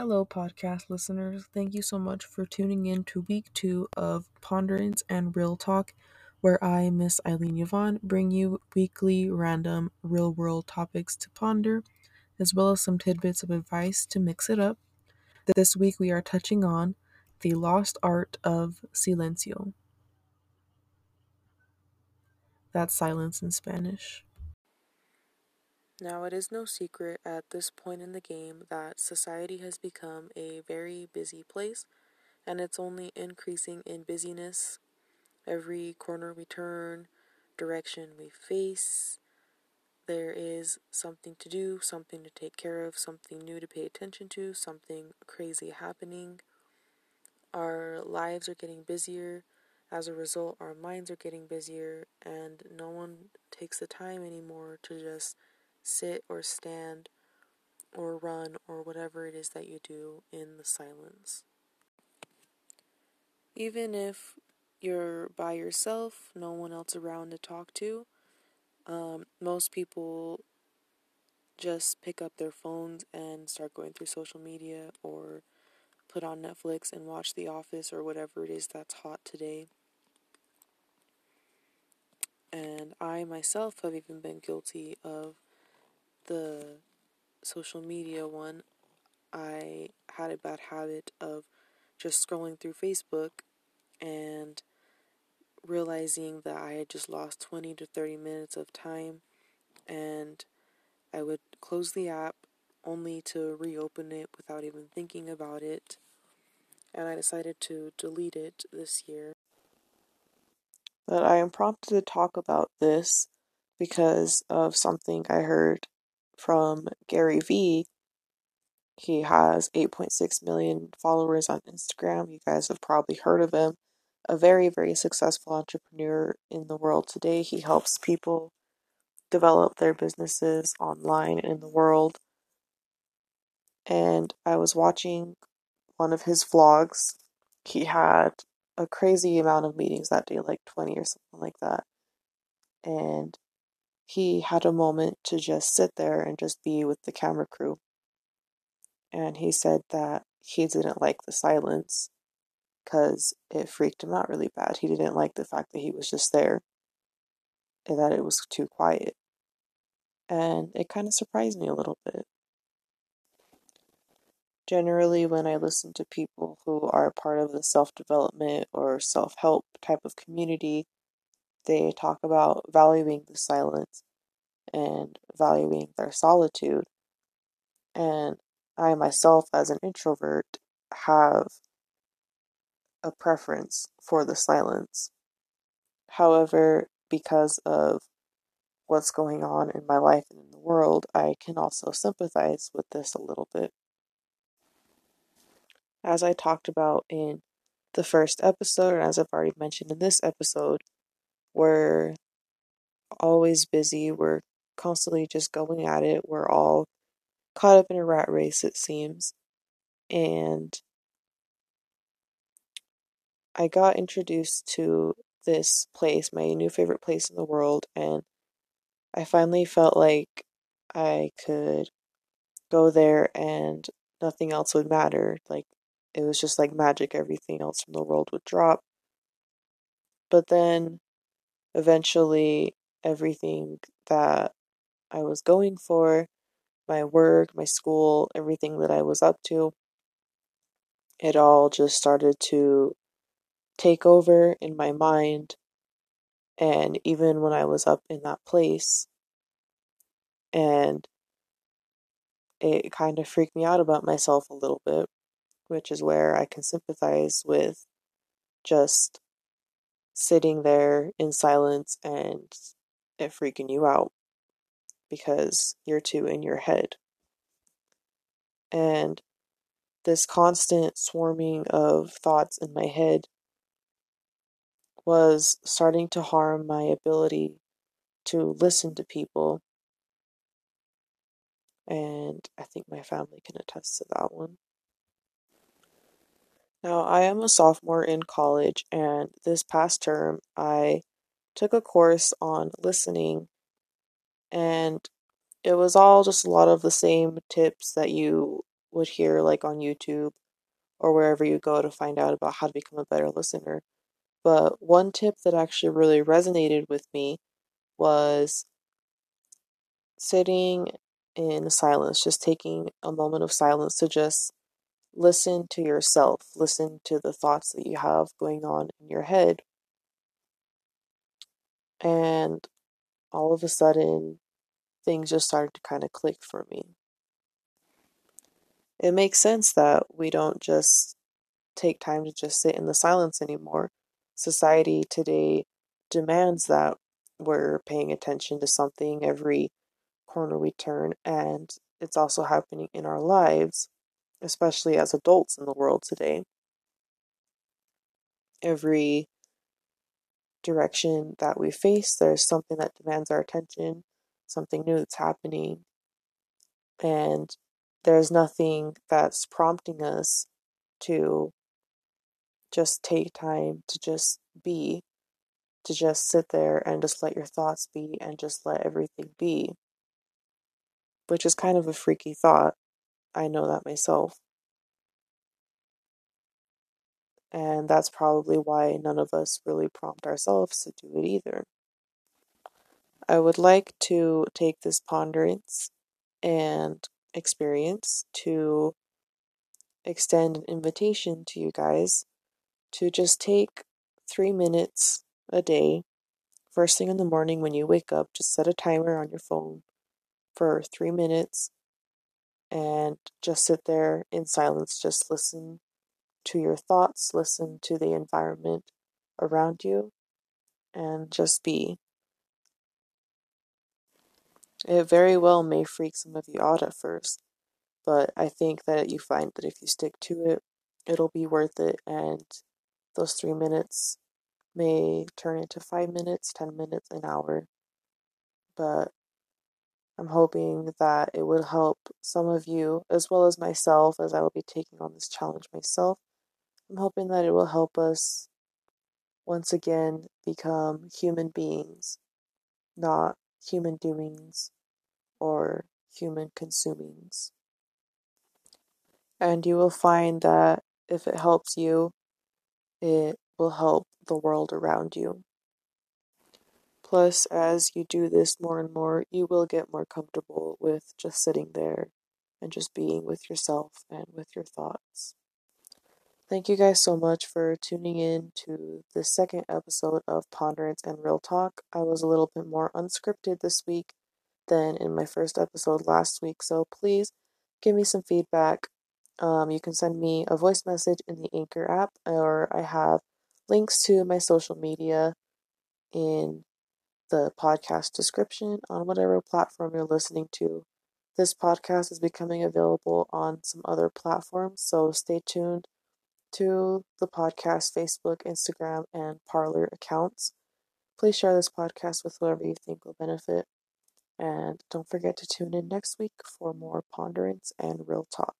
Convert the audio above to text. Hello, podcast listeners. Thank you so much for tuning in to week 2 of Ponderance and Real Talk, where I, Miss Aileen Yvonne, bring you weekly random real-world topics to ponder, as well as some tidbits of advice to mix it up. This week we are touching on the lost art of silencio. That's silence in Spanish. Now, it is no secret at this point in the game that society has become a very busy place, and it's only increasing in busyness. Every corner we turn, direction we face, there is something to do, something to take care of, something new to pay attention to, something crazy happening. Our lives are getting busier. As a result, our minds are getting busier, and no one takes the time anymore to just sit or stand or run or whatever it is that you do in the silence. Even if you're by yourself, no one else around to talk to, most people just pick up their phones and start going through social media or put on Netflix and watch The Office or whatever it is that's hot today. And I myself have even been guilty of the social media one. I had a bad habit of just scrolling through Facebook and realizing that I had just lost 20 to 30 minutes of time, and I would close the app only to reopen it without even thinking about it, and I decided to delete it this year. But I am prompted to talk about this because of something I heard from Gary V. He has 8.6 million followers on Instagram. You guys have probably heard of him. A very, very successful entrepreneur in the world today. He helps people develop their businesses online and in the world. And I was watching one of his vlogs. He had a crazy amount of meetings that day, like 20 or something like that. And he had a moment to just sit there and just be with the camera crew. And he said that he didn't like the silence because it freaked him out really bad. He didn't like the fact that he was just there and that it was too quiet. And it kind of surprised me a little bit. Generally, when I listen to people who are part of the self-development or self-help type of community, they talk about valuing the silence and valuing their solitude. And I myself, as an introvert, have a preference for the silence. However, because of what's going on in my life and in the world, I can also sympathize with this a little bit. As I talked about in the first episode, and as I've already mentioned in this episode, we're always busy, we're constantly just going at it, we're all caught up in a rat race, it seems. And I got introduced to this place, my new favorite place in the world, and I finally felt like I could go there and nothing else would matter. Like, it was just like magic, everything else from the world would drop. But then eventually, everything that I was going for, my work, my school, everything that I was up to, it all just started to take over in my mind. And even when I was up in that place, and it kind of freaked me out about myself a little bit, which is where I can sympathize with just sitting there in silence and it freaking you out because you're too in your head. And this constant swarming of thoughts in my head was starting to harm my ability to listen to people. And I think my family can attest to that one. Now, I am a sophomore in college, and this past term, I took a course on listening, and it was all just a lot of the same tips that you would hear like on YouTube or wherever you go to find out about how to become a better listener. But one tip that actually really resonated with me was sitting in silence, just taking a moment of silence to just listen to yourself, listen to the thoughts that you have going on in your head. And all of a sudden, things just started to kind of click for me. It makes sense that we don't just take time to just sit in the silence anymore. Society today demands that we're paying attention to something every corner we turn, and it's also happening in our lives, especially as adults in the world today. Every direction that we face, there's something that demands our attention, something new that's happening, and there's nothing that's prompting us to just take time to just be, to just sit there and just let your thoughts be and just let everything be, which is kind of a freaky thought. I know that myself. And that's probably why none of us really prompt ourselves to do it either. I would like to take this ponderance and experience to extend an invitation to you guys to just take 3 minutes a day. First thing in the morning when you wake up, just set a timer on your phone for 3 minutes and just sit there in silence. Just listen to your thoughts, listen to the environment around you, and just be. It very well may freak some of you out at first, but I think that you find that if you stick to it, it'll be worth it, and those 3 minutes may turn into 5 minutes, 10 minutes, an hour. But I'm hoping that it will help some of you, as well as myself, as I will be taking on this challenge myself. I'm hoping that it will help us once again become human beings, not human doings or human consumings. And you will find that if it helps you, it will help the world around you. Plus, as you do this more and more, you will get more comfortable with just sitting there and just being with yourself and with your thoughts. Thank you guys so much for tuning in to the second episode of Ponderance and Real Talk. I was a little bit more unscripted this week than in my first episode last week, so please give me some feedback. You can send me a voice message in the Anchor app, or I have links to my social media in the podcast description on whatever platform you're listening to. This podcast is becoming available on some other platforms, so stay tuned to the podcast Facebook, Instagram, and Parler accounts. Please share this podcast with whoever you think will benefit. And don't forget to tune in next week for more Ponderance and Real Talk.